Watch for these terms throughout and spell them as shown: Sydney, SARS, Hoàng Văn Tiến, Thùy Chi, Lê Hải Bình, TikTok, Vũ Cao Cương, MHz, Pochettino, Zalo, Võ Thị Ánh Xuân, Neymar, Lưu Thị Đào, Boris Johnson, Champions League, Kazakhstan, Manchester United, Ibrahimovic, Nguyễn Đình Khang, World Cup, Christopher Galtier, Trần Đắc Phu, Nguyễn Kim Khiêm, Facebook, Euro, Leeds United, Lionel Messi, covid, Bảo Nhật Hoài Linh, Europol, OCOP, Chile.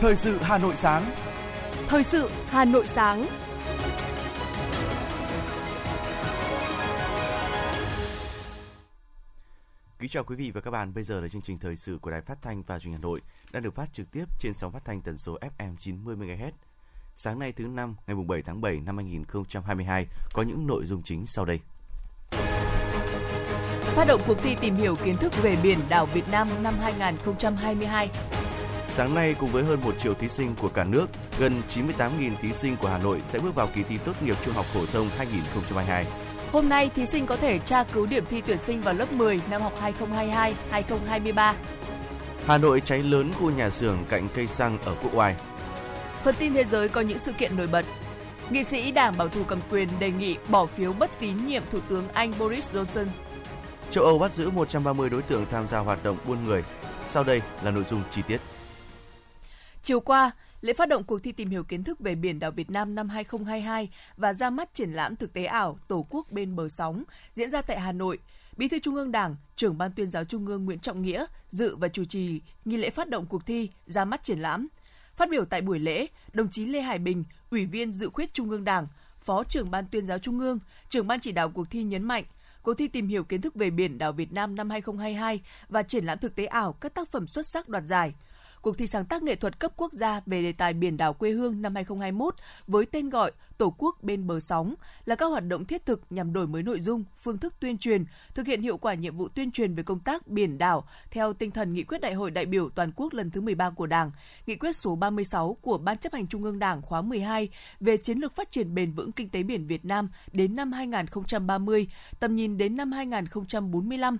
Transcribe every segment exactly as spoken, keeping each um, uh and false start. Thời sự Hà Nội sáng. Thời sự Hà Nội sáng. Kính chào quý vị và các bạn, bây giờ là chương trình thời sự của Đài Phát thanh và Truyền hình Hà Nội đang được phát trực tiếp trên sóng phát thanh tần số ép em chín mươi MHz. Sáng nay thứ năm, ngày bảy tháng bảy năm hai nghìn không trăm hai mươi hai có những nội dung chính sau đây. Phát động cuộc thi tìm hiểu kiến thức về biển đảo Việt Nam năm hai nghìn không trăm hai mươi hai. Sáng nay, cùng với hơn một triệu thí sinh của cả nước, gần chín mươi tám nghìn thí sinh của Hà Nội sẽ bước vào kỳ thi tốt nghiệp trung học phổ thông hai nghìn không trăm hai mươi hai. Hôm nay, thí sinh có thể tra cứu điểm thi tuyển sinh vào lớp mười năm học hai nghìn không trăm hai mươi hai - hai nghìn không trăm hai mươi ba. Hà Nội cháy lớn khu nhà xưởng cạnh cây xăng ở Quốc Oai. Phần tin thế giới có những sự kiện nổi bật. Nghị sĩ Đảng Bảo thủ cầm quyền đề nghị bỏ phiếu bất tín nhiệm Thủ tướng Anh Boris Johnson. Châu Âu bắt giữ một trăm ba mươi đối tượng tham gia hoạt động buôn người. Sau đây là nội dung chi tiết. Chiều qua, lễ phát động cuộc thi tìm hiểu kiến thức về biển đảo Việt Nam năm hai nghìn không trăm hai mươi hai và ra mắt triển lãm thực tế ảo Tổ quốc bên bờ sóng diễn ra tại Hà Nội. Bí thư Trung ương Đảng, trưởng Ban Tuyên giáo Trung ương Nguyễn Trọng Nghĩa dự và chủ trì nghi lễ phát động cuộc thi, ra mắt triển lãm. Phát biểu tại buổi lễ, đồng chí Lê Hải Bình, Ủy viên Dự khuyết Trung ương Đảng, Phó trưởng Ban Tuyên giáo Trung ương, trưởng Ban chỉ đạo cuộc thi nhấn mạnh, cuộc thi tìm hiểu kiến thức về biển đảo Việt Nam năm hai nghìn không trăm hai mươi hai và triển lãm thực tế ảo các tác phẩm xuất sắc đoạt giải. Cuộc thi sáng tác nghệ thuật cấp quốc gia về đề tài biển đảo quê hương năm hai nghìn không trăm hai mươi mốt với tên gọi Tổ quốc bên bờ sóng là các hoạt động thiết thực nhằm đổi mới nội dung, phương thức tuyên truyền, thực hiện hiệu quả nhiệm vụ tuyên truyền về công tác biển đảo theo tinh thần nghị quyết Đại hội đại biểu toàn quốc lần thứ mười ba của Đảng, nghị quyết số ba mươi sáu của Ban chấp hành Trung ương Đảng khóa mười hai về chiến lược phát triển bền vững kinh tế biển Việt Nam đến năm hai nghìn không trăm ba mươi, tầm nhìn đến năm hai nghìn không trăm bốn mươi lăm.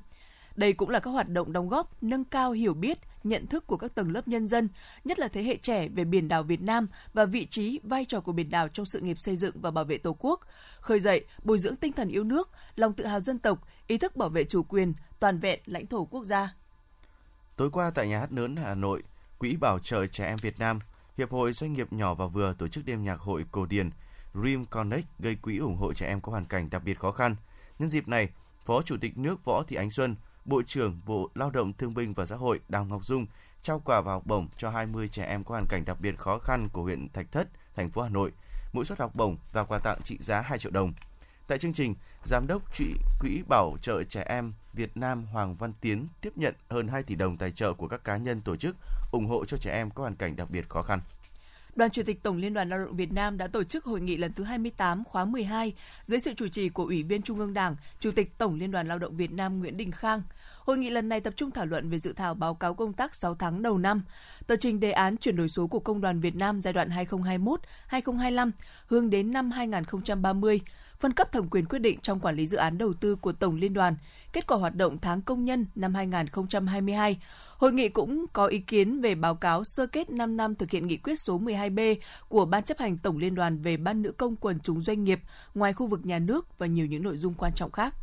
Đây cũng là các hoạt động đóng góp nâng cao hiểu biết, nhận thức của các tầng lớp nhân dân, nhất là thế hệ trẻ về biển đảo Việt Nam và vị trí, vai trò của biển đảo trong sự nghiệp xây dựng và bảo vệ Tổ quốc, khơi dậy, bồi dưỡng tinh thần yêu nước, lòng tự hào dân tộc, ý thức bảo vệ chủ quyền, toàn vẹn lãnh thổ quốc gia. Tối qua tại Nhà hát lớn Hà Nội, Quỹ Bảo trợ Trẻ Em Việt Nam, Hiệp hội Doanh nghiệp Nhỏ và Vừa tổ chức đêm nhạc hội cổ điển Dream Connect gây quỹ ủng hộ trẻ em có hoàn cảnh đặc biệt khó khăn. Nhân dịp này, Phó Chủ tịch nước Võ Thị Ánh Xuân, Bộ trưởng Bộ Lao động Thương binh và Xã hội Đào Ngọc Dung trao quà và học bổng cho hai mươi trẻ em có hoàn cảnh đặc biệt khó khăn của huyện Thạch Thất, thành phố Hà Nội, mỗi suất học bổng và quà tặng trị giá hai triệu đồng. Tại chương trình, Giám đốc Quỹ Bảo trợ Trẻ Em Việt Nam Hoàng Văn Tiến tiếp nhận hơn hai tỷ đồng tài trợ của các cá nhân tổ chức ủng hộ cho trẻ em có hoàn cảnh đặc biệt khó khăn. Đoàn Chủ tịch Tổng Liên đoàn Lao động Việt Nam đã tổ chức hội nghị lần thứ hai mươi tám khóa mười hai dưới sự chủ trì của Ủy viên Trung ương Đảng, Chủ tịch Tổng Liên đoàn Lao động Việt Nam Nguyễn Đình Khang. Hội nghị lần này tập trung thảo luận về dự thảo báo cáo công tác sáu tháng đầu năm, tờ trình đề án chuyển đổi số của Công đoàn Việt Nam giai đoạn hai nghìn không trăm hai mươi mốt - hai nghìn không trăm hai mươi lăm hướng đến năm hai nghìn không trăm ba mươi, phân cấp thẩm quyền quyết định trong quản lý dự án đầu tư của Tổng Liên đoàn, kết quả hoạt động tháng công nhân năm hai nghìn không trăm hai mươi hai. Hội nghị cũng có ý kiến về báo cáo sơ kết năm năm thực hiện nghị quyết số mười hai B của Ban chấp hành Tổng Liên đoàn về Ban nữ công quần chúng doanh nghiệp ngoài khu vực nhà nước và nhiều những nội dung quan trọng khác.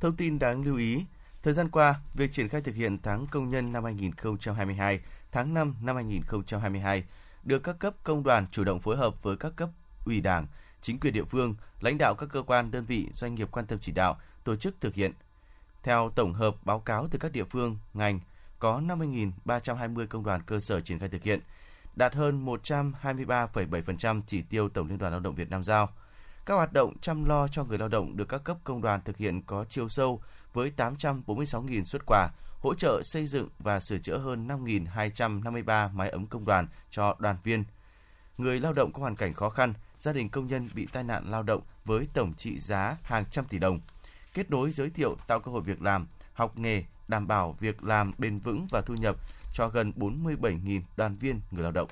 Thông tin đáng lưu ý, thời gian qua, việc triển khai thực hiện tháng công nhân năm hai nghìn không trăm hai mươi hai, tháng năm năm hai nghìn không trăm hai mươi hai được các cấp công đoàn chủ động phối hợp với các cấp ủy Đảng, chính quyền địa phương, lãnh đạo các cơ quan, đơn vị, doanh nghiệp quan tâm chỉ đạo, tổ chức thực hiện. Theo tổng hợp báo cáo từ các địa phương, ngành, có năm mươi nghìn ba trăm hai mươi công đoàn cơ sở triển khai thực hiện, đạt hơn một trăm hai mươi ba phẩy bảy phần trăm chỉ tiêu Tổng Liên đoàn Lao động Việt Nam giao. Các hoạt động chăm lo cho người lao động được các cấp công đoàn thực hiện có chiều sâu với tám trăm bốn mươi sáu nghìn suất quà, hỗ trợ xây dựng và sửa chữa hơn năm nghìn hai trăm năm mươi ba mái ấm công đoàn cho đoàn viên, người lao động có hoàn cảnh khó khăn, gia đình công nhân bị tai nạn lao động với tổng trị giá hàng trăm tỷ đồng. Kết nối giới thiệu tạo cơ hội việc làm, học nghề, đảm bảo việc làm bền vững và thu nhập cho gần bốn mươi bảy nghìn đoàn viên người lao động.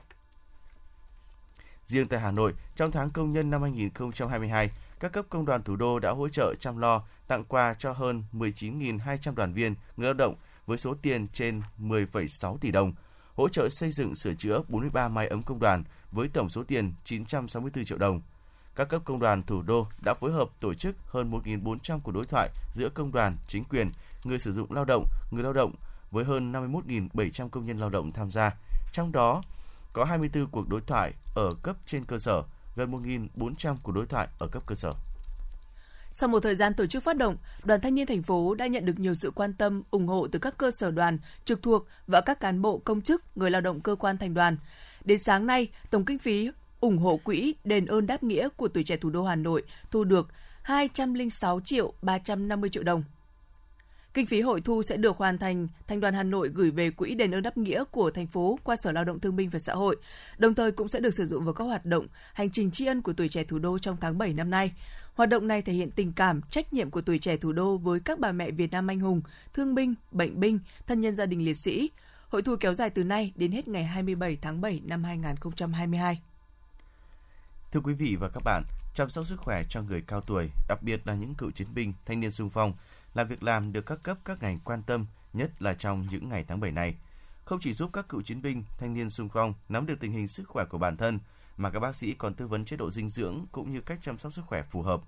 Riêng tại Hà Nội, trong tháng công nhân năm hai nghìn không trăm hai mươi hai, các cấp công đoàn thủ đô đã hỗ trợ chăm lo, tặng quà cho hơn mười chín nghìn hai trăm đoàn viên người lao động với số tiền trên mười phẩy sáu tỷ đồng, hỗ trợ xây dựng sửa chữa bốn mươi ba mái ấm công đoàn với tổng số tiền chín trăm sáu mươi tư triệu đồng. Các cấp công đoàn thủ đô đã phối hợp tổ chức hơn một nghìn bốn trăm cuộc đối thoại giữa công đoàn, chính quyền, người sử dụng lao động, người lao động với hơn năm mươi mốt nghìn bảy trăm công nhân lao động tham gia. Trong đó có hai mươi tư cuộc đối thoại ở cấp trên cơ sở, gần một nghìn bốn trăm cuộc đối thoại ở cấp cơ sở. Sau một thời gian tổ chức phát động, Đoàn Thanh niên thành phố đã nhận được nhiều sự quan tâm, ủng hộ từ các cơ sở đoàn, trực thuộc và các cán bộ, công chức, người lao động cơ quan thành đoàn. Đến sáng nay, tổng kinh phí ủng hộ quỹ đền ơn đáp nghĩa của Tuổi Trẻ Thủ đô Hà Nội thu được hai trăm lẻ sáu triệu ba trăm năm mươi triệu đồng. Kinh phí hội thu sẽ được hoàn thành, Thành đoàn Hà Nội gửi về quỹ đền ơn đáp nghĩa của thành phố qua Sở Lao động Thương binh và Xã hội, đồng thời cũng sẽ được sử dụng vào các hoạt động hành trình tri ân của Tuổi Trẻ Thủ đô trong tháng bảy năm nay. Hoạt động này thể hiện tình cảm, trách nhiệm của Tuổi Trẻ Thủ đô với các bà mẹ Việt Nam anh hùng, thương binh, bệnh binh, thân nhân gia đình liệt sĩ. Hội thu kéo dài từ nay đến hết ngày hai mươi bảy tháng bảy năm hai nghìn không trăm hai mươi hai. Thưa quý vị và các bạn, chăm sóc sức khỏe cho người cao tuổi, đặc biệt là những cựu chiến binh, thanh niên xung phong, là việc làm được các cấp các ngành quan tâm, nhất là trong những ngày tháng bảy này. Không chỉ giúp các cựu chiến binh, thanh niên xung phong nắm được tình hình sức khỏe của bản thân, mà các bác sĩ còn tư vấn chế độ dinh dưỡng cũng như cách chăm sóc sức khỏe phù hợp.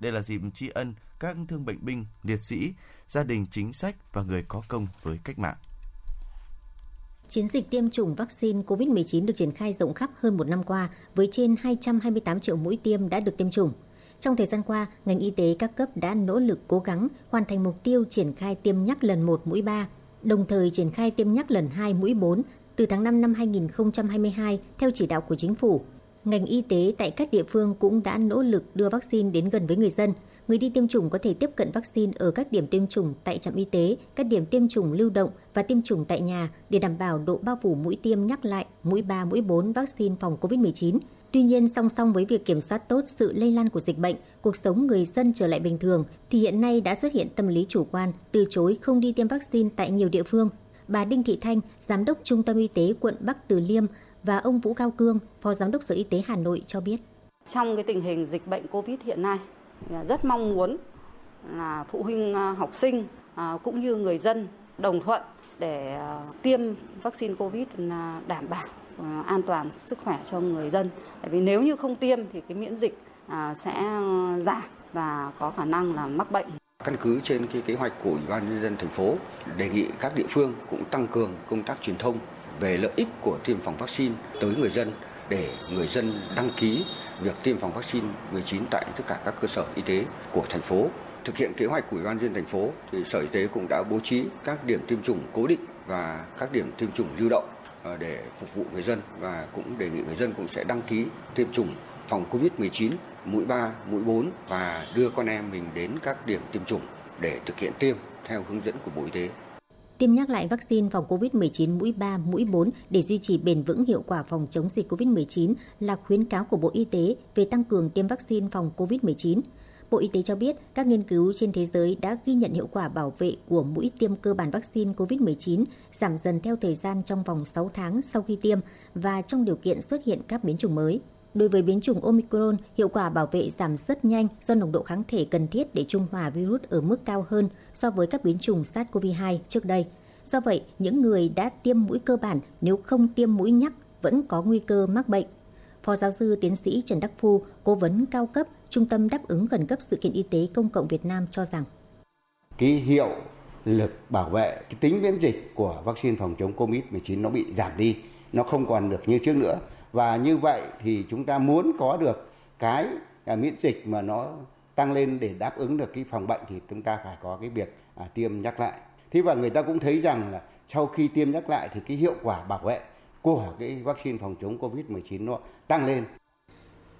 Đây là dịp tri ân các thương bệnh binh, liệt sĩ, gia đình chính sách và người có công với cách mạng. Chiến dịch tiêm chủng vaccine covid mười chín được triển khai rộng khắp hơn một năm qua, với trên hai trăm hai mươi tám triệu mũi tiêm đã được tiêm chủng. Trong thời gian qua, ngành y tế các cấp đã nỗ lực cố gắng hoàn thành mục tiêu triển khai tiêm nhắc lần một mũi ba, đồng thời triển khai tiêm nhắc lần hai mũi bốn từ tháng năm năm hai nghìn không trăm hai mươi hai theo chỉ đạo của Chính phủ. Ngành y tế tại các địa phương cũng đã nỗ lực đưa vaccine đến gần với người dân. Người đi tiêm chủng có thể tiếp cận vaccine ở các điểm tiêm chủng tại trạm y tế, các điểm tiêm chủng lưu động và tiêm chủng tại nhà để đảm bảo độ bao phủ mũi tiêm nhắc lại, mũi ba, mũi bốn vaccine phòng covid mười chín. Tuy nhiên, song song với việc kiểm soát tốt sự lây lan của dịch bệnh, cuộc sống người dân trở lại bình thường, thì hiện nay đã xuất hiện tâm lý chủ quan, từ chối không đi tiêm vaccine tại nhiều địa phương. Bà Đinh Thị Thanh, Giám đốc Trung tâm Y tế quận Bắc Từ Liêm và ông Vũ Cao Cương, Phó Giám đốc Sở Y tế Hà Nội cho biết. Trong cái tình hình dịch bệnh Covid hiện nay, rất mong muốn là phụ huynh học sinh cũng như người dân đồng thuận để tiêm vaccine Covid đảm bảo an toàn sức khỏe cho người dân. Bởi vì nếu như không tiêm thì cái miễn dịch sẽ giảm và có khả năng là mắc bệnh. Căn cứ trên cái kế hoạch của Ủy ban Nhân dân thành phố, đề nghị các địa phương cũng tăng cường công tác truyền thông về lợi ích của tiêm phòng vaccine tới người dân để người dân đăng ký việc tiêm phòng vaccine mười chín tại tất cả các cơ sở y tế của thành phố. Thực hiện kế hoạch của Ủy ban Nhân dân thành phố, thì Sở Y tế cũng đã bố trí các điểm tiêm chủng cố định và các điểm tiêm chủng lưu động để phục vụ người dân, và cũng đề nghị người dân cũng sẽ đăng ký tiêm chủng phòng covid mười chín mũi ba, mũi bốn và đưa con em mình đến các điểm tiêm chủng để thực hiện tiêm theo hướng dẫn của Bộ Y tế. Tiêm nhắc lại vaccine phòng covid mười chín mũi ba, mũi bốn để duy trì bền vững hiệu quả phòng chống dịch covid mười chín là khuyến cáo của Bộ Y tế về tăng cường tiêm vaccine phòng covid mười chín. Bộ Y tế cho biết các nghiên cứu trên thế giới đã ghi nhận hiệu quả bảo vệ của mũi tiêm cơ bản vaccine covid mười chín giảm dần theo thời gian trong vòng sáu tháng sau khi tiêm và trong điều kiện xuất hiện các biến chủng mới. Đối với biến chủng Omicron, hiệu quả bảo vệ giảm rất nhanh do nồng độ kháng thể cần thiết để trung hòa virus ở mức cao hơn so với các biến chủng SARS-xê o vê hai trước đây. Do vậy, những người đã tiêm mũi cơ bản nếu không tiêm mũi nhắc vẫn có nguy cơ mắc bệnh. Phó giáo sư tiến sĩ Trần Đắc Phu, cố vấn cao cấp, Trung tâm đáp ứng khẩn cấp sự kiện y tế công cộng Việt Nam cho rằng cái hiệu lực bảo vệ, cái tính miễn dịch của vaccine phòng chống covid mười chín nó bị giảm đi, nó không còn được như trước nữa. Và như vậy thì chúng ta muốn có được cái miễn dịch mà nó tăng lên để đáp ứng được cái phòng bệnh thì chúng ta phải có cái việc à, tiêm nhắc lại. Thế và người ta cũng thấy rằng là sau khi tiêm nhắc lại thì cái hiệu quả bảo vệ của cái vaccine phòng chống covid mười chín nó tăng lên.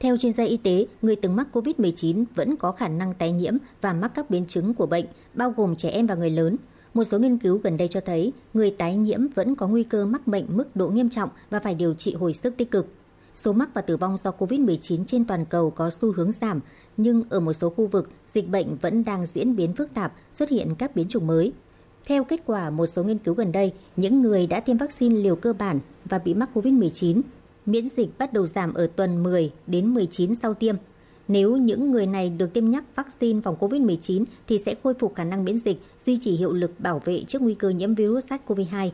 Theo chuyên gia y tế, người từng mắc covid mười chín vẫn có khả năng tái nhiễm và mắc các biến chứng của bệnh, bao gồm trẻ em và người lớn. Một số nghiên cứu gần đây cho thấy người tái nhiễm vẫn có nguy cơ mắc bệnh mức độ nghiêm trọng và phải điều trị hồi sức tích cực. Số mắc và tử vong do covid mười chín trên toàn cầu có xu hướng giảm, nhưng ở một số khu vực, dịch bệnh vẫn đang diễn biến phức tạp, xuất hiện các biến chủng mới. Theo kết quả một số nghiên cứu gần đây, những người đã tiêm vaccine liều cơ bản và bị mắc covid mười chín, miễn dịch bắt đầu giảm ở tuần mười đến mười chín sau tiêm. Nếu những người này được tiêm nhắc vaccine phòng covid mười chín thì sẽ khôi phục khả năng miễn dịch, duy trì hiệu lực bảo vệ trước nguy cơ nhiễm virus SARS-xê o vê hai.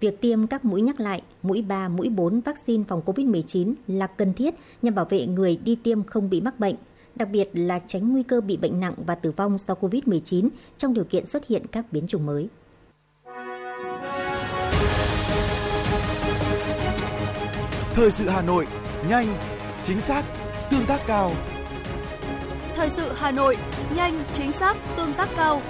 Việc tiêm các mũi nhắc lại, mũi ba, mũi bốn vaccine phòng covid mười chín là cần thiết nhằm bảo vệ người đi tiêm không bị mắc bệnh, đặc biệt là tránh nguy cơ bị bệnh nặng và tử vong do covid mười chín trong điều kiện xuất hiện các biến chủng mới. Thời sự Hà Nội, nhanh, chính xác, tương tác cao. Thời sự Hà Nội, nhanh, chính xác, tương tác cao.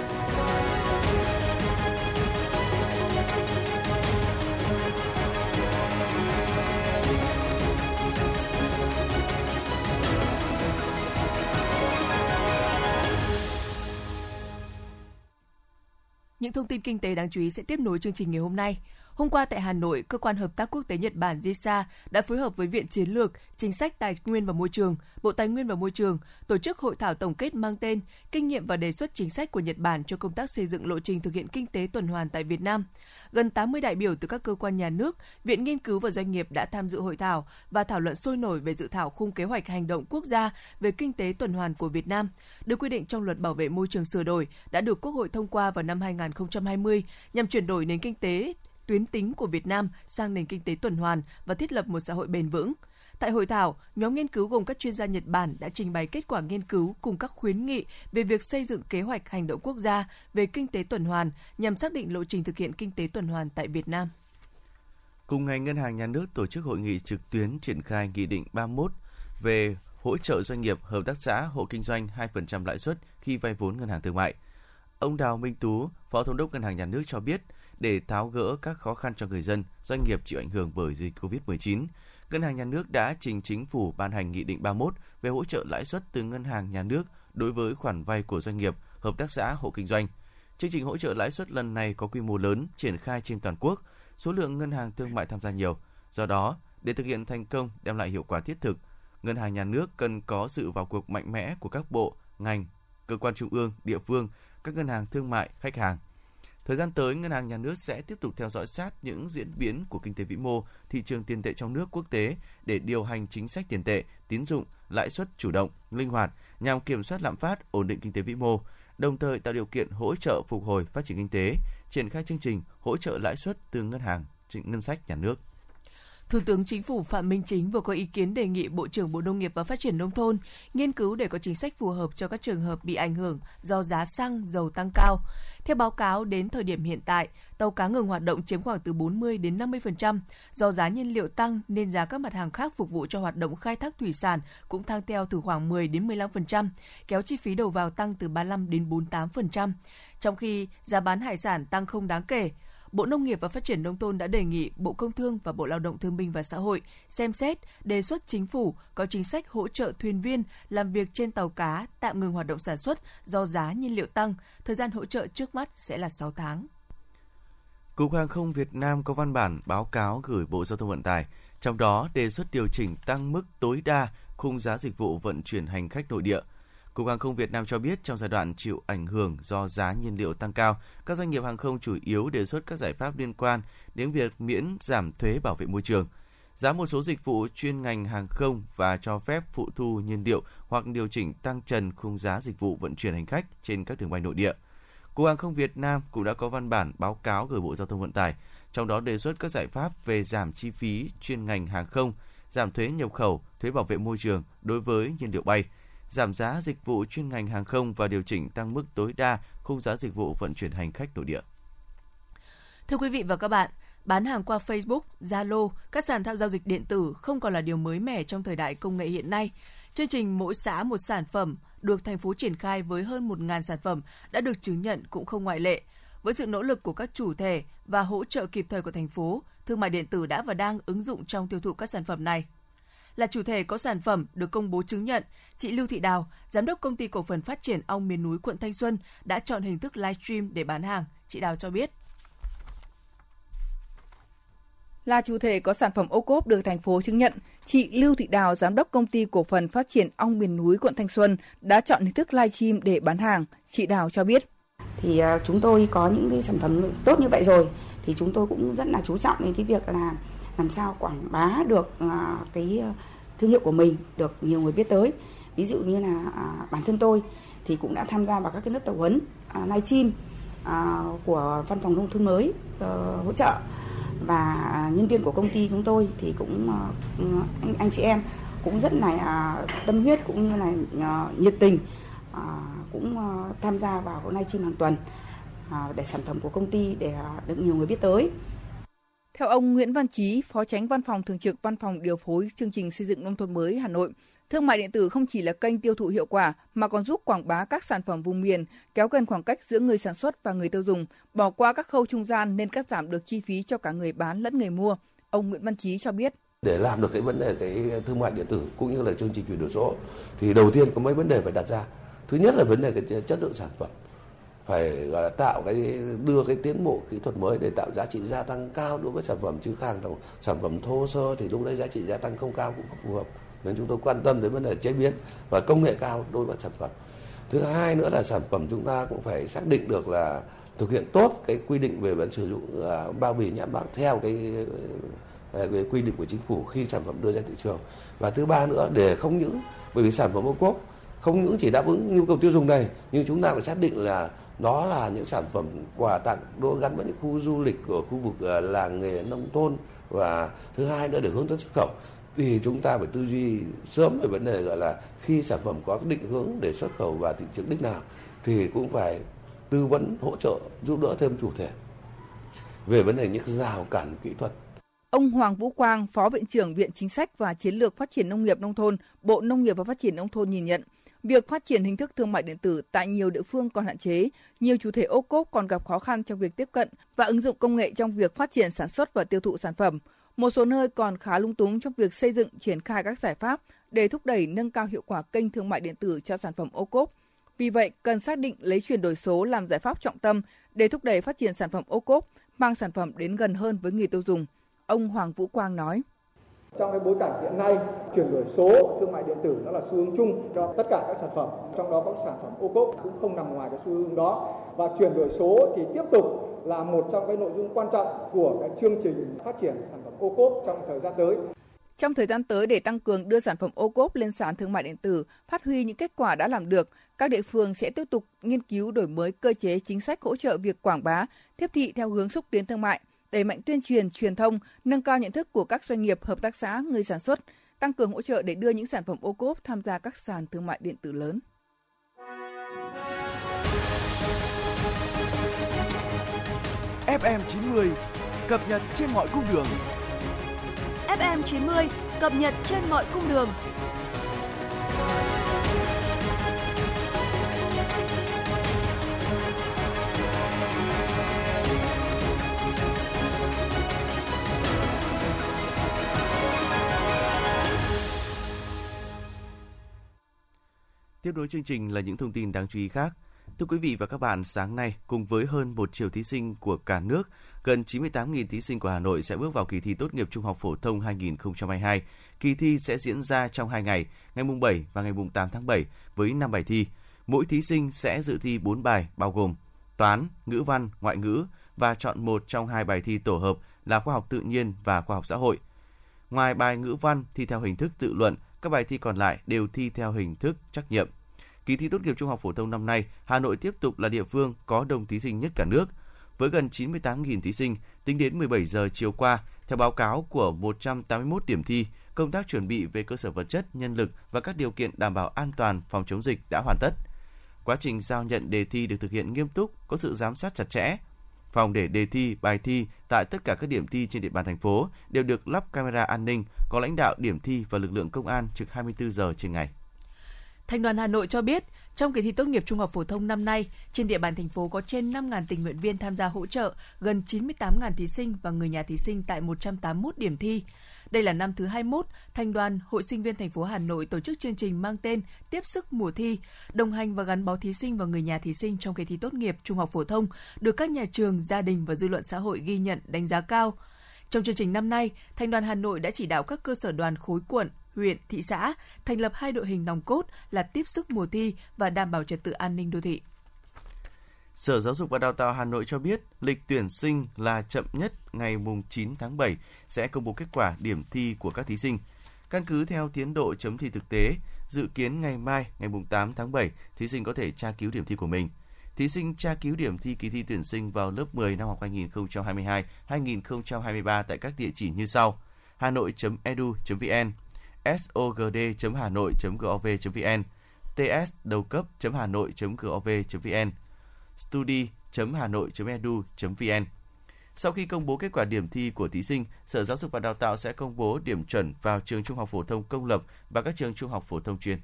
Những thông tin kinh tế đáng chú ý sẽ tiếp nối chương trình ngày hôm nay. Hôm qua tại Hà Nội, Cơ quan Hợp tác Quốc tế Nhật Bản gi i xê a đã phối hợp với Viện Chiến lược, Chính sách Tài nguyên và Môi trường, Bộ Tài nguyên và Môi trường tổ chức hội thảo tổng kết mang tên Kinh nghiệm và đề xuất chính sách của Nhật Bản cho công tác xây dựng lộ trình thực hiện kinh tế tuần hoàn tại Việt Nam. Gần tám mươi đại biểu từ các cơ quan nhà nước, viện nghiên cứu và doanh nghiệp đã tham dự hội thảo và thảo luận sôi nổi về dự thảo khung kế hoạch hành động quốc gia về kinh tế tuần hoàn của Việt Nam, được quy định trong Luật Bảo vệ môi trường sửa đổi đã được Quốc hội thông qua vào năm hai nghìn không trăm hai mươi nhằm chuyển đổi nền kinh tế tuyến tính của Việt Nam sang nền kinh tế tuần hoàn và thiết lập một xã hội bền vững. Tại hội thảo, nhóm nghiên cứu gồm các chuyên gia Nhật Bản đã trình bày kết quả nghiên cứu cùng các khuyến nghị về việc xây dựng kế hoạch hành động quốc gia về kinh tế tuần hoàn nhằm xác định lộ trình thực hiện kinh tế tuần hoàn tại Việt Nam. Cùng ngày, Ngân hàng Nhà nước tổ chức hội nghị trực tuyến triển khai Nghị định ba mươi mốt về hỗ trợ doanh nghiệp, hợp tác xã, hộ kinh doanh hai phần trăm lãi suất khi vay vốn ngân hàng thương mại. Ông Đào Minh Tú, Phó Thống đốc Ngân hàng Nhà nước cho biết, để tháo gỡ các khó khăn cho người dân, doanh nghiệp chịu ảnh hưởng bởi dịch covid mười chín, Ngân hàng Nhà nước đã trình Chính phủ ban hành Nghị định ba mươi mốt về hỗ trợ lãi suất từ Ngân hàng Nhà nước đối với khoản vay của doanh nghiệp, hợp tác xã, hộ kinh doanh. Chương trình hỗ trợ lãi suất lần này có quy mô lớn, triển khai trên toàn quốc, số lượng ngân hàng thương mại tham gia nhiều. Do đó, để thực hiện thành công đem lại hiệu quả thiết thực, Ngân hàng Nhà nước cần có sự vào cuộc mạnh mẽ của các bộ, ngành, cơ quan trung ương, địa phương, các ngân hàng thương mại, khách hàng. Thời gian tới, Ngân hàng Nhà nước sẽ tiếp tục theo dõi sát những diễn biến của kinh tế vĩ mô, thị trường tiền tệ trong nước, quốc tế để điều hành chính sách tiền tệ, tín dụng, lãi suất chủ động, linh hoạt nhằm kiểm soát lạm phát, ổn định kinh tế vĩ mô, đồng thời tạo điều kiện hỗ trợ phục hồi phát triển kinh tế, triển khai chương trình hỗ trợ lãi suất từ ngân hàng, ngân sách nhà nước. Thủ tướng Chính phủ Phạm Minh Chính vừa có ý kiến đề nghị Bộ trưởng Bộ Nông nghiệp và Phát triển Nông thôn nghiên cứu để có chính sách phù hợp cho các trường hợp bị ảnh hưởng do giá xăng, dầu tăng cao. Theo báo cáo, đến thời điểm hiện tại, tàu cá ngừng hoạt động chiếm khoảng từ bốn mươi đến năm mươi phần trăm. Do giá nhiên liệu tăng nên giá các mặt hàng khác phục vụ cho hoạt động khai thác thủy sản cũng tăng theo từ khoảng mười đến mười lăm phần trăm, kéo chi phí đầu vào tăng từ ba mươi lăm đến bốn mươi tám phần trăm, trong khi giá bán hải sản tăng không đáng kể. Bộ Nông nghiệp và Phát triển Nông thôn đã đề nghị Bộ Công Thương và Bộ Lao động Thương binh và Xã hội xem xét, đề xuất Chính phủ có chính sách hỗ trợ thuyền viên làm việc trên tàu cá tạm ngừng hoạt động sản xuất do giá nhiên liệu tăng. Thời gian hỗ trợ trước mắt sẽ là sáu tháng. Cục Hàng không Việt Nam có văn bản báo cáo gửi Bộ Giao thông Vận tải, trong đó đề xuất điều chỉnh tăng mức tối đa khung giá dịch vụ vận chuyển hành khách nội địa. Cục Hàng không Việt Nam cho biết trong giai đoạn chịu ảnh hưởng do giá nhiên liệu tăng cao, các doanh nghiệp hàng không chủ yếu đề xuất các giải pháp liên quan đến việc miễn giảm thuế bảo vệ môi trường, giá một số dịch vụ chuyên ngành hàng không và cho phép phụ thu nhiên liệu hoặc điều chỉnh tăng trần khung giá dịch vụ vận chuyển hành khách trên các đường bay nội địa. Cục Hàng không Việt Nam cũng đã có văn bản báo cáo gửi Bộ Giao thông Vận tải, trong đó đề xuất các giải pháp về giảm chi phí chuyên ngành hàng không, giảm thuế nhập khẩu, thuế bảo vệ môi trường đối với nhiên liệu bay, giảm giá dịch vụ chuyên ngành hàng không và điều chỉnh tăng mức tối đa khung giá dịch vụ vận chuyển hành khách nội địa. Thưa quý vị và các bạn, bán hàng qua Facebook, Zalo, các sàn giao dịch điện tử không còn là điều mới mẻ trong thời đại công nghệ hiện nay. Chương trình mỗi xã một sản phẩm được thành phố triển khai với hơn một nghìn sản phẩm đã được chứng nhận cũng không ngoại lệ. Với sự nỗ lực của các chủ thể và hỗ trợ kịp thời của thành phố, thương mại điện tử đã và đang ứng dụng trong tiêu thụ các sản phẩm này. Là chủ thể có sản phẩm được công bố chứng nhận, chị Lưu Thị Đào, giám đốc Công ty Cổ phần Phát triển Ong Miền Núi quận Thanh Xuân đã chọn hình thức livestream để bán hàng. Chị Đào cho biết. Là chủ thể có sản phẩm ô cốp được thành phố chứng nhận, chị Lưu Thị Đào, giám đốc Công ty Cổ phần Phát triển Ong Miền Núi quận Thanh Xuân đã chọn hình thức livestream để bán hàng. Chị Đào cho biết. Thì chúng tôi có những cái sản phẩm tốt như vậy rồi, thì chúng tôi cũng rất là chú trọng đến cái việc là làm sao quảng bá được cái thương hiệu của mình được nhiều người biết tới. Ví dụ như là bản thân tôi thì cũng đã tham gia vào các cái lớp tập huấn livestream của Văn phòng Nông thôn mới hỗ trợ, và nhân viên của công ty chúng tôi thì cũng anh, anh chị em cũng rất là tâm huyết cũng như là nhiệt tình, cũng tham gia vào livestream hàng tuần để sản phẩm của công ty để được nhiều người biết tới. Theo ông Nguyễn Văn Chí, Phó Chánh Văn phòng Thường trực Văn phòng Điều phối Chương trình Xây dựng Nông thôn mới Hà Nội, Thương mại điện tử không chỉ là kênh tiêu thụ hiệu quả mà còn giúp quảng bá các sản phẩm vùng miền, kéo gần khoảng cách giữa người sản xuất và người tiêu dùng, bỏ qua các khâu trung gian nên cắt giảm được chi phí cho cả người bán lẫn người mua. Ông Nguyễn Văn Chí cho biết. Để làm được cái vấn đề cái thương mại điện tử cũng như là chương trình chuyển đổi số thì đầu tiên có mấy vấn đề phải đặt ra. Thứ nhất là vấn đề cái chất lượng sản phẩm, phải gọi là tạo cái đưa cái tiến bộ kỹ thuật mới để tạo giá trị gia tăng cao đối với sản phẩm, chứ hàng sản phẩm thô sơ thì lúc đấy giá trị gia tăng không cao cũng không phù hợp. Nên chúng tôi quan tâm đến vấn đề chế biến và công nghệ cao đối với sản phẩm. Thứ hai nữa là sản phẩm chúng ta cũng phải xác định được là thực hiện tốt cái quy định về vấn sử dụng bao bì nhãn mác theo cái, cái quy định của chính phủ khi sản phẩm đưa ra thị trường. Và thứ ba nữa, để không những bởi vì sản phẩm ô cốp không những chỉ đáp ứng nhu cầu tiêu dùng này, nhưng chúng ta phải xác định là đó là những sản phẩm quà tặng đô gắn với những khu du lịch của khu vực làng nghề nông thôn. Và thứ hai nữa, để hướng tới xuất khẩu thì chúng ta phải tư duy sớm về vấn đề gọi là khi sản phẩm có định hướng để xuất khẩu vào thị trường đích nào thì cũng phải tư vấn, hỗ trợ, giúp đỡ thêm chủ thể về vấn đề những rào cản kỹ thuật. Ông Hoàng Vũ Quang, Phó Viện trưởng Viện Chính sách và Chiến lược Phát triển Nông nghiệp Nông thôn, Bộ Nông nghiệp và Phát triển Nông thôn nhìn nhận, việc phát triển hình thức thương mại điện tử tại nhiều địa phương còn hạn chế, nhiều chủ thể ô cốp còn gặp khó khăn trong việc tiếp cận và ứng dụng công nghệ trong việc phát triển sản xuất và tiêu thụ sản phẩm. Một số nơi còn khá lung túng trong việc xây dựng, triển khai các giải pháp để thúc đẩy nâng cao hiệu quả kênh thương mại điện tử cho sản phẩm ô cốp. Vì vậy, cần xác định lấy chuyển đổi số làm giải pháp trọng tâm để thúc đẩy phát triển sản phẩm ô cốp, mang sản phẩm đến gần hơn với người tiêu dùng. Ông Hoàng Vũ Quang nói. Trong cái bối cảnh hiện nay, chuyển đổi số, thương mại điện tử nó là xu hướng chung cho tất cả các sản phẩm, trong đó có sản phẩm ô cốp cũng không nằm ngoài cái xu hướng đó. Và chuyển đổi số thì tiếp tục là một trong cái nội dung quan trọng của cái chương trình phát triển sản phẩm ô cốp trong thời gian tới. Trong thời gian tới, để tăng cường đưa sản phẩm ô cốp lên sàn thương mại điện tử, phát huy những kết quả đã làm được, các địa phương sẽ tiếp tục nghiên cứu đổi mới cơ chế chính sách hỗ trợ việc quảng bá, tiếp thị theo hướng xúc tiến thương mại, đẩy mạnh tuyên truyền, truyền thông, nâng cao nhận thức của các doanh nghiệp, hợp tác xã, người sản xuất, tăng cường hỗ trợ để đưa những sản phẩm ô cốp tham gia các sàn thương mại điện tử lớn. ép em chín mươi cập nhật trên mọi cung đường. ép em chín mươi cập nhật trên mọi cung đường. Tiếp nối chương trình là những thông tin đáng chú ý khác. Thưa quý vị và các bạn, sáng nay, cùng với hơn một triệu thí sinh của cả nước, gần chín mươi tám nghìn thí sinh của Hà Nội sẽ bước vào kỳ thi tốt nghiệp trung học phổ thông hai không hai hai. Kỳ thi sẽ diễn ra trong hai ngày, ngày bảy và ngày tám tháng bảy, với năm bài thi. Mỗi thí sinh sẽ dự thi bốn bài, bao gồm toán, ngữ văn, ngoại ngữ và chọn một trong hai bài thi tổ hợp là khoa học tự nhiên và khoa học xã hội. Ngoài bài ngữ văn thi theo hình thức tự luận, các bài thi còn lại đều thi theo hình thức trắc nghiệm. Kỳ thi tốt nghiệp trung học phổ thông năm nay, Hà Nội tiếp tục là địa phương có đông thí sinh nhất cả nước. Với gần chín mươi tám nghìn thí sinh, tính đến mười bảy giờ chiều qua, theo báo cáo của một trăm tám mươi mốt điểm thi, công tác chuẩn bị về cơ sở vật chất, nhân lực và các điều kiện đảm bảo an toàn phòng chống dịch đã hoàn tất. Quá trình giao nhận đề thi được thực hiện nghiêm túc, có sự giám sát chặt chẽ. Phòng để đề thi, bài thi tại tất cả các điểm thi trên địa bàn thành phố đều được lắp camera an ninh, có lãnh đạo điểm thi và lực lượng công an trực hai mươi bốn giờ trên ngày. Thành đoàn Hà Nội cho biết, trong kỳ thi tốt nghiệp trung học phổ thông năm nay, trên địa bàn thành phố có trên năm nghìn tình nguyện viên tham gia hỗ trợ gần chín mươi tám nghìn thí sinh và người nhà thí sinh tại một trăm tám mươi mốt điểm thi. Đây là năm thứ hai mươi mốt, Thành đoàn Hội Sinh viên thành phố Hà Nội tổ chức chương trình mang tên Tiếp sức mùa thi, đồng hành và gắn bó thí sinh và người nhà thí sinh trong kỳ thi tốt nghiệp trung học phổ thông, được các nhà trường, gia đình và dư luận xã hội ghi nhận, đánh giá cao. Trong chương trình năm nay, Thành đoàn Hà Nội đã chỉ đạo các cơ sở đoàn khối quận, huyện, thị xã thành lập hai đội hình nòng cốt là tiếp sức mùa thi và đảm bảo trật tự an ninh đô thị. Sở Giáo dục và Đào tạo Hà Nội cho biết, lịch tuyển sinh là chậm nhất ngày chín tháng bảy sẽ công bố kết quả điểm thi của các thí sinh. Căn cứ theo tiến độ chấm thi thực tế, dự kiến ngày mai, ngày tám tháng bảy, thí sinh có thể tra cứu điểm thi của mình. Thí sinh tra cứu điểm thi kỳ thi tuyển sinh vào lớp mười năm học hai nghìn không trăm hai mươi hai - hai nghìn không trăm hai mươi ba tại các địa chỉ như sau: hanoi chấm e d u chấm v n, sogd chấm hanoi chấm gov chấm v n, ts đầu cấp chấm hanoi chấm gov chấm v n, study chấm hanoi chấm e d u chấm v n. Sau khi công bố kết quả điểm thi của thí sinh, Sở Giáo dục và Đào tạo sẽ công bố điểm chuẩn vào trường trung học phổ thông công lập và các trường trung học phổ thông chuyên.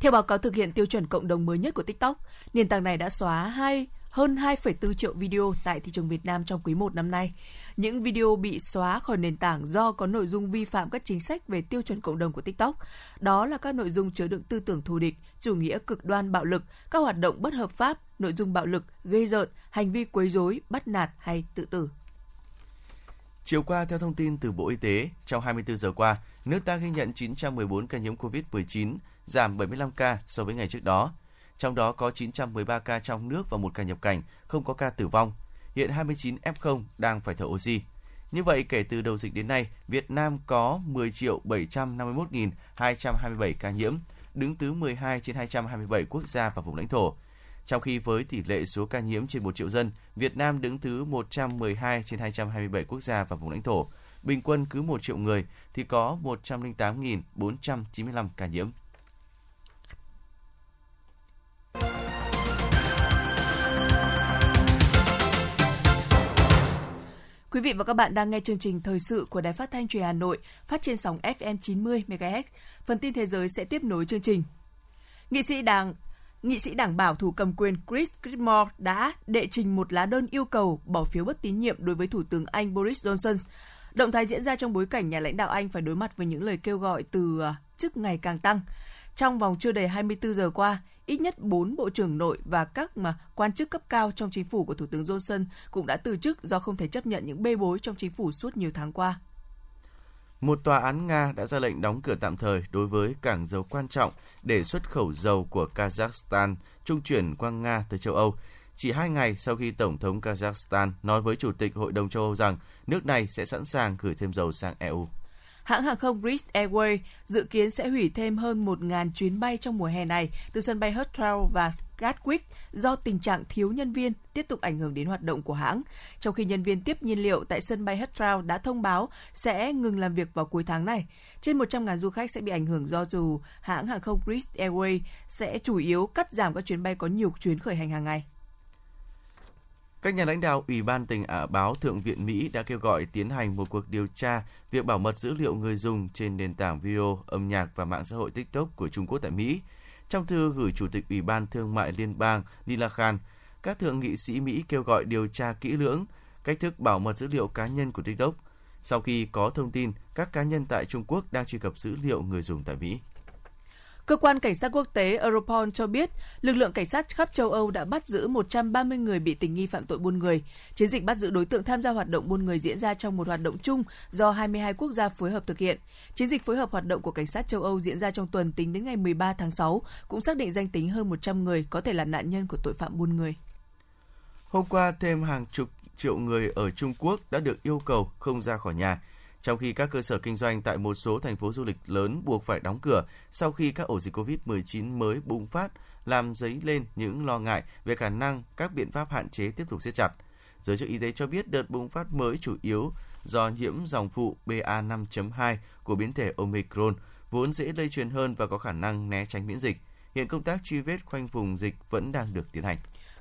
Theo báo cáo thực hiện tiêu chuẩn cộng đồng mới nhất của TikTok, nền tảng này đã xóa hai hơn hai phẩy bốn triệu video tại thị trường Việt Nam trong quý một năm nay. Những video bị xóa khỏi nền tảng do có nội dung vi phạm các chính sách về tiêu chuẩn cộng đồng của TikTok. Đó là các nội dung chứa đựng tư tưởng thù địch, chủ nghĩa cực đoan bạo lực, các hoạt động bất hợp pháp, nội dung bạo lực, gây rợn, hành vi quấy rối, bắt nạt hay tự tử. Chiều qua, theo thông tin từ Bộ Y tế, trong hai mươi tư giờ qua, nước ta ghi nhận chín trăm mười bốn ca nhiễm covid mười chín, giảm bảy mươi lăm ca so với ngày trước đó. Trong đó có chín trăm mười ba ca trong nước và một ca nhập cảnh, không có ca tử vong. Hiện hai mươi chín ép không đang phải thở oxy. Như vậy, kể từ đầu dịch đến nay, Việt Nam có mười triệu bảy trăm năm mươi mốt nghìn hai trăm hai mươi bảy ca nhiễm, đứng thứ mười hai trên hai trăm hai mươi bảy quốc gia và vùng lãnh thổ. Trong khi với tỷ lệ số ca nhiễm trên một triệu dân, Việt Nam đứng thứ một trăm mười hai trên hai trăm hai mươi bảy quốc gia và vùng lãnh thổ. Bình quân cứ một triệu người thì có một trăm lẻ tám nghìn bốn trăm chín mươi lăm ca nhiễm. Quý vị và các bạn đang nghe chương trình thời sự của Đài Phát thanh Truyền hình Hà Nội, phát trên sóng ép em chín mươi MHz. Phần tin thế giới sẽ tiếp nối chương trình. Nghị sĩ Đảng Nghị sĩ Đảng bảo thủ cầm quyền Chris Kirkwood đã đệ trình một lá đơn yêu cầu bỏ phiếu bất tín nhiệm đối với Thủ tướng Anh Boris Johnson. Động thái diễn ra trong bối cảnh nhà lãnh đạo Anh phải đối mặt với những lời kêu gọi từ chức ngày càng tăng. Trong vòng chưa đầy hai mươi tư giờ qua, ít nhất bốn bộ trưởng nội và các mà quan chức cấp cao trong chính phủ của Thủ tướng Johnson cũng đã từ chức do không thể chấp nhận những bê bối trong chính phủ suốt nhiều tháng qua. Một tòa án Nga đã ra lệnh đóng cửa tạm thời đối với cảng dầu quan trọng để xuất khẩu dầu của Kazakhstan trung chuyển qua Nga tới châu Âu, chỉ hai ngày sau khi Tổng thống Kazakhstan nói với Chủ tịch Hội đồng châu Âu rằng nước này sẽ sẵn sàng gửi thêm dầu sang e u. Hãng hàng không British Airways dự kiến sẽ hủy thêm hơn một nghìn chuyến bay trong mùa hè này từ sân bay Heathrow và Gatwick do tình trạng thiếu nhân viên tiếp tục ảnh hưởng đến hoạt động của hãng, trong khi nhân viên tiếp nhiên liệu tại sân bay Heathrow đã thông báo sẽ ngừng làm việc vào cuối tháng này. Trên một trăm nghìn du khách sẽ bị ảnh hưởng do dù hãng hàng không British Airways sẽ chủ yếu cắt giảm các chuyến bay có nhiều chuyến khởi hành hàng ngày. Các nhà lãnh đạo Ủy ban tình Ả báo Thượng viện Mỹ đã kêu gọi tiến hành một cuộc điều tra việc bảo mật dữ liệu người dùng trên nền tảng video, âm nhạc và mạng xã hội TikTok của Trung Quốc tại Mỹ. Trong thư gửi Chủ tịch Ủy ban Thương mại Liên bang Lila Khan, các thượng nghị sĩ Mỹ kêu gọi điều tra kỹ lưỡng cách thức bảo mật dữ liệu cá nhân của TikTok. Sau khi có thông tin, các cá nhân tại Trung Quốc đang truy cập dữ liệu người dùng tại Mỹ. Cơ quan Cảnh sát quốc tế Europol cho biết, lực lượng cảnh sát khắp châu Âu đã bắt giữ một trăm ba mươi người bị tình nghi phạm tội buôn người. Chiến dịch bắt giữ đối tượng tham gia hoạt động buôn người diễn ra trong một hoạt động chung do hai mươi hai quốc gia phối hợp thực hiện. Chiến dịch phối hợp hoạt động của cảnh sát châu Âu diễn ra trong tuần tính đến ngày mười ba tháng sáu, cũng xác định danh tính hơn một trăm người có thể là nạn nhân của tội phạm buôn người. Hôm qua, thêm hàng chục triệu người ở Trung Quốc đã được yêu cầu không ra khỏi nhà, trong khi các cơ sở kinh doanh tại một số thành phố du lịch lớn buộc phải đóng cửa sau khi các ổ dịch covid mười chín mới bùng phát, làm dấy lên những lo ngại về khả năng các biện pháp hạn chế tiếp tục siết chặt. Giới chức y tế cho biết đợt bùng phát mới chủ yếu do nhiễm dòng phụ B A năm chấm hai của biến thể Omicron, vốn dễ lây truyền hơn và có khả năng né tránh miễn dịch. Hiện công tác truy vết khoanh vùng dịch vẫn đang được tiến hành.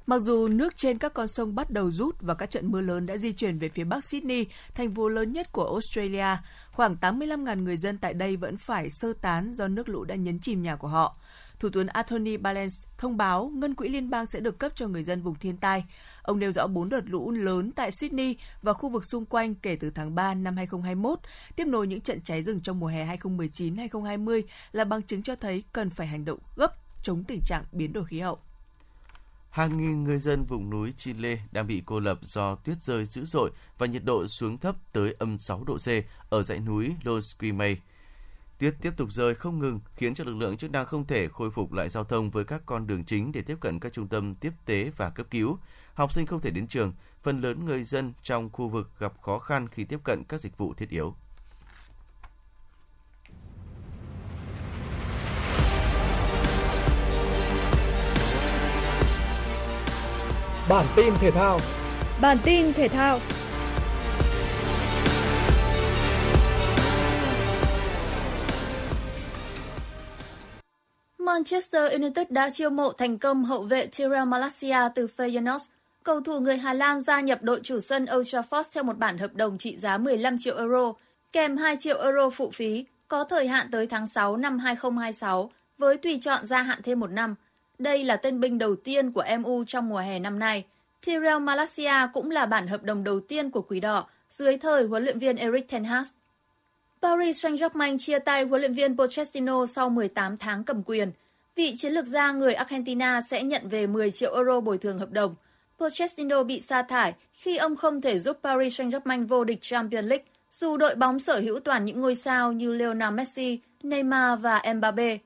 Mặc dù nước trên các con sông bắt đầu rút và các trận mưa lớn đã di chuyển về phía bắc Sydney, thành phố lớn nhất của Australia, khoảng tám mươi lăm nghìn người dân tại đây vẫn phải sơ tán do nước lũ đã nhấn chìm nhà của họ. Thủ tướng Anthony Albanese thông báo ngân quỹ liên bang sẽ được cấp cho người dân vùng thiên tai. Ông nêu rõ bốn đợt lũ lớn tại Sydney và khu vực xung quanh kể từ tháng ba năm hai không hai mốt, tiếp nối những trận cháy rừng trong mùa hè hai không một chín hai không hai không là bằng chứng cho thấy cần phải hành động gấp chống tình trạng biến đổi khí hậu. Hàng nghìn người dân vùng núi Chile đang bị cô lập do tuyết rơi dữ dội và nhiệt độ xuống thấp tới âm sáu độ C ở dãy núi Los Quimay. Tuyết tiếp tục rơi không ngừng khiến cho lực lượng chức năng không thể khôi phục lại giao thông với các con đường chính để tiếp cận các trung tâm tiếp tế và cấp cứu. Học sinh không thể đến trường, phần lớn người dân trong khu vực gặp khó khăn khi tiếp cận các dịch vụ thiết yếu. Bản tin thể thao. Bản tin thể thao. Manchester United đã chiêu mộ thành công hậu vệ Tyrell Malacia từ Feyenoord. Cầu thủ người Hà Lan gia nhập đội chủ sân Old Trafford theo một bản hợp đồng trị giá mười lăm triệu euro, kèm hai triệu euro phụ phí, có thời hạn tới tháng sáu năm hai nghìn không trăm hai mươi sáu, với tùy chọn gia hạn thêm một năm. Đây là tên binh đầu tiên của em u trong mùa hè năm nay. Tyrell Malacia cũng là bản hợp đồng đầu tiên của Quỷ Đỏ dưới thời huấn luyện viên Erik ten Hag. Paris Saint-Germain chia tay huấn luyện viên Pochettino sau mười tám tháng cầm quyền. Vị chiến lược gia người Argentina sẽ nhận về mười triệu euro bồi thường hợp đồng. Pochettino bị sa thải khi ông không thể giúp Paris Saint-Germain vô địch Champions League, dù đội bóng sở hữu toàn những ngôi sao như Lionel Messi, Neymar và Mbappe.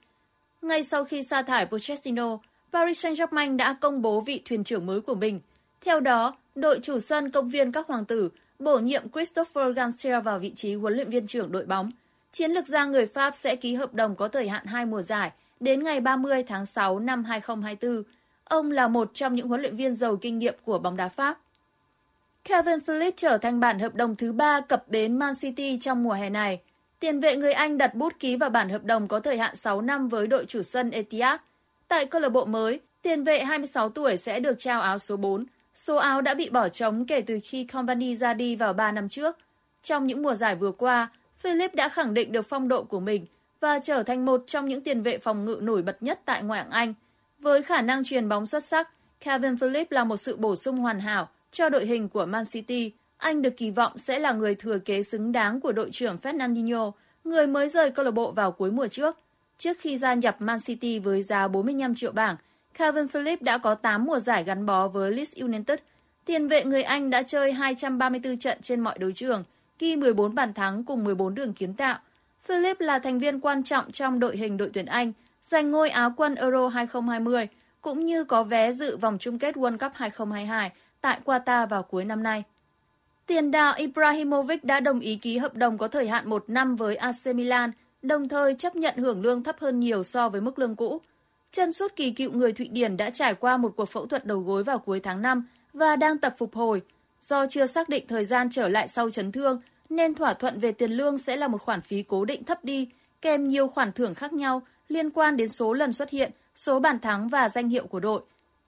Ngay sau khi sa thải Pochettino, Paris Saint-Germain đã công bố vị thuyền trưởng mới của mình. Theo đó, đội chủ sân công viên các hoàng tử bổ nhiệm Christopher Galtier vào vị trí huấn luyện viên trưởng đội bóng. Chiến lược gia người Pháp sẽ ký hợp đồng có thời hạn hai mùa giải đến ngày ba mươi tháng sáu năm hai nghìn không trăm hai mươi tư. Ông là một trong những huấn luyện viên giàu kinh nghiệm của bóng đá Pháp. Kevin Phillips trở thành bản hợp đồng thứ ba cập bến Man City trong mùa hè này. Tiền vệ người Anh đặt bút ký vào bản hợp đồng có thời hạn sáu năm với đội chủ sân Etihad. Tại câu lạc bộ mới, tiền vệ hai mươi sáu tuổi sẽ được trao áo số bốn. Số áo đã bị bỏ trống kể từ khi Company ra đi vào ba năm trước. Trong những mùa giải vừa qua, Phillips đã khẳng định được phong độ của mình và trở thành một trong những tiền vệ phòng ngự nổi bật nhất tại ngoại hạng Anh. Với khả năng chuyền bóng xuất sắc, Kevin Phillips là một sự bổ sung hoàn hảo cho đội hình của Man City. Anh được kỳ vọng sẽ là người thừa kế xứng đáng của đội trưởng Fernandinho, người mới rời câu lạc bộ vào cuối mùa trước. Trước khi gia nhập Man City với giá bốn mươi lăm triệu bảng, Kevin Phillips đã có tám mùa giải gắn bó với Leeds United. Tiền vệ người Anh đã chơi hai trăm ba mươi tư trận trên mọi đấu trường, ghi mười bốn bàn thắng cùng mười bốn đường kiến tạo. Phillips là thành viên quan trọng trong đội hình đội tuyển Anh, giành ngôi Á quân Euro hai nghìn không trăm hai mươi, cũng như có vé dự vòng chung kết World Cup hai nghìn không trăm hai mươi hai tại Qatar vào cuối năm nay. Tiền đạo Ibrahimovic đã đồng ý ký hợp đồng có thời hạn một năm với A C Milan, đồng thời chấp nhận hưởng lương thấp hơn nhiều so với mức lương cũ. Chân sút kỳ cựu người Thụy Điển đã trải qua một cuộc phẫu thuật đầu gối vào cuối tháng năm và đang tập phục hồi. Do chưa xác định thời gian trở lại sau chấn thương, nên thỏa thuận về tiền lương sẽ là một khoản phí cố định thấp đi, kèm nhiều khoản thưởng khác nhau liên quan đến số lần xuất hiện, số bàn thắng và danh hiệu của đội.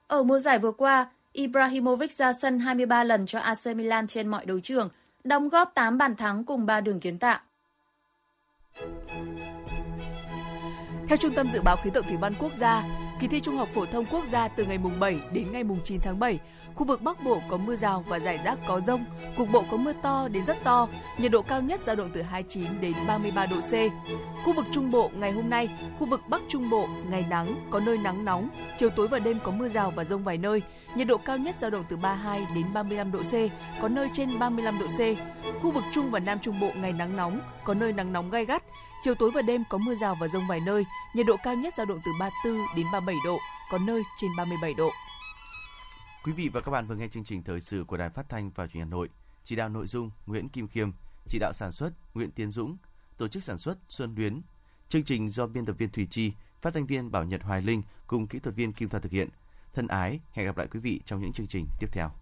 Ở mùa giải vừa qua, Ibrahimovic ra sân hai mươi ba lần cho A C Milan trên mọi đấu trường, đóng góp tám bàn thắng cùng ba đường kiến tạo. Theo Trung tâm Dự báo Khí tượng Thủy văn Quốc gia, kỳ thi Trung học Phổ thông Quốc gia từ ngày bảy đến ngày chín tháng bảy, khu vực Bắc Bộ có mưa rào và rải rác có dông, cục bộ có mưa to đến rất to, nhiệt độ cao nhất dao động từ hai mươi chín đến ba mươi ba độ C. Khu vực Trung Bộ ngày hôm nay, khu vực Bắc Trung Bộ ngày nắng, có nơi nắng nóng, chiều tối và đêm có mưa rào và dông vài nơi, nhiệt độ cao nhất dao động từ ba mươi hai đến ba mươi lăm độ C, có nơi trên ba mươi lăm độ C. Khu vực Trung và Nam Trung Bộ ngày nắng nóng, có nơi nắng nóng gay gắt, chiều tối và đêm có mưa rào và dông vài nơi, nhiệt độ cao nhất dao động từ ba mươi tư đến ba mươi bảy độ, có nơi trên ba mươi bảy độ. Quý vị và các bạn vừa nghe chương trình thời sự của Đài Phát thanh và Truyền hình Hà Nội. Chỉ đạo nội dung Nguyễn Kim Khiêm, chỉ đạo sản xuất Nguyễn Tiến Dũng, tổ chức sản xuất Xuân Luyến. Chương trình do biên tập viên Thùy Chi, phát thanh viên Bảo Nhật Hoài Linh cùng kỹ thuật viên Kim Thoa thực hiện. Thân ái, hẹn gặp lại quý vị trong những chương trình tiếp theo.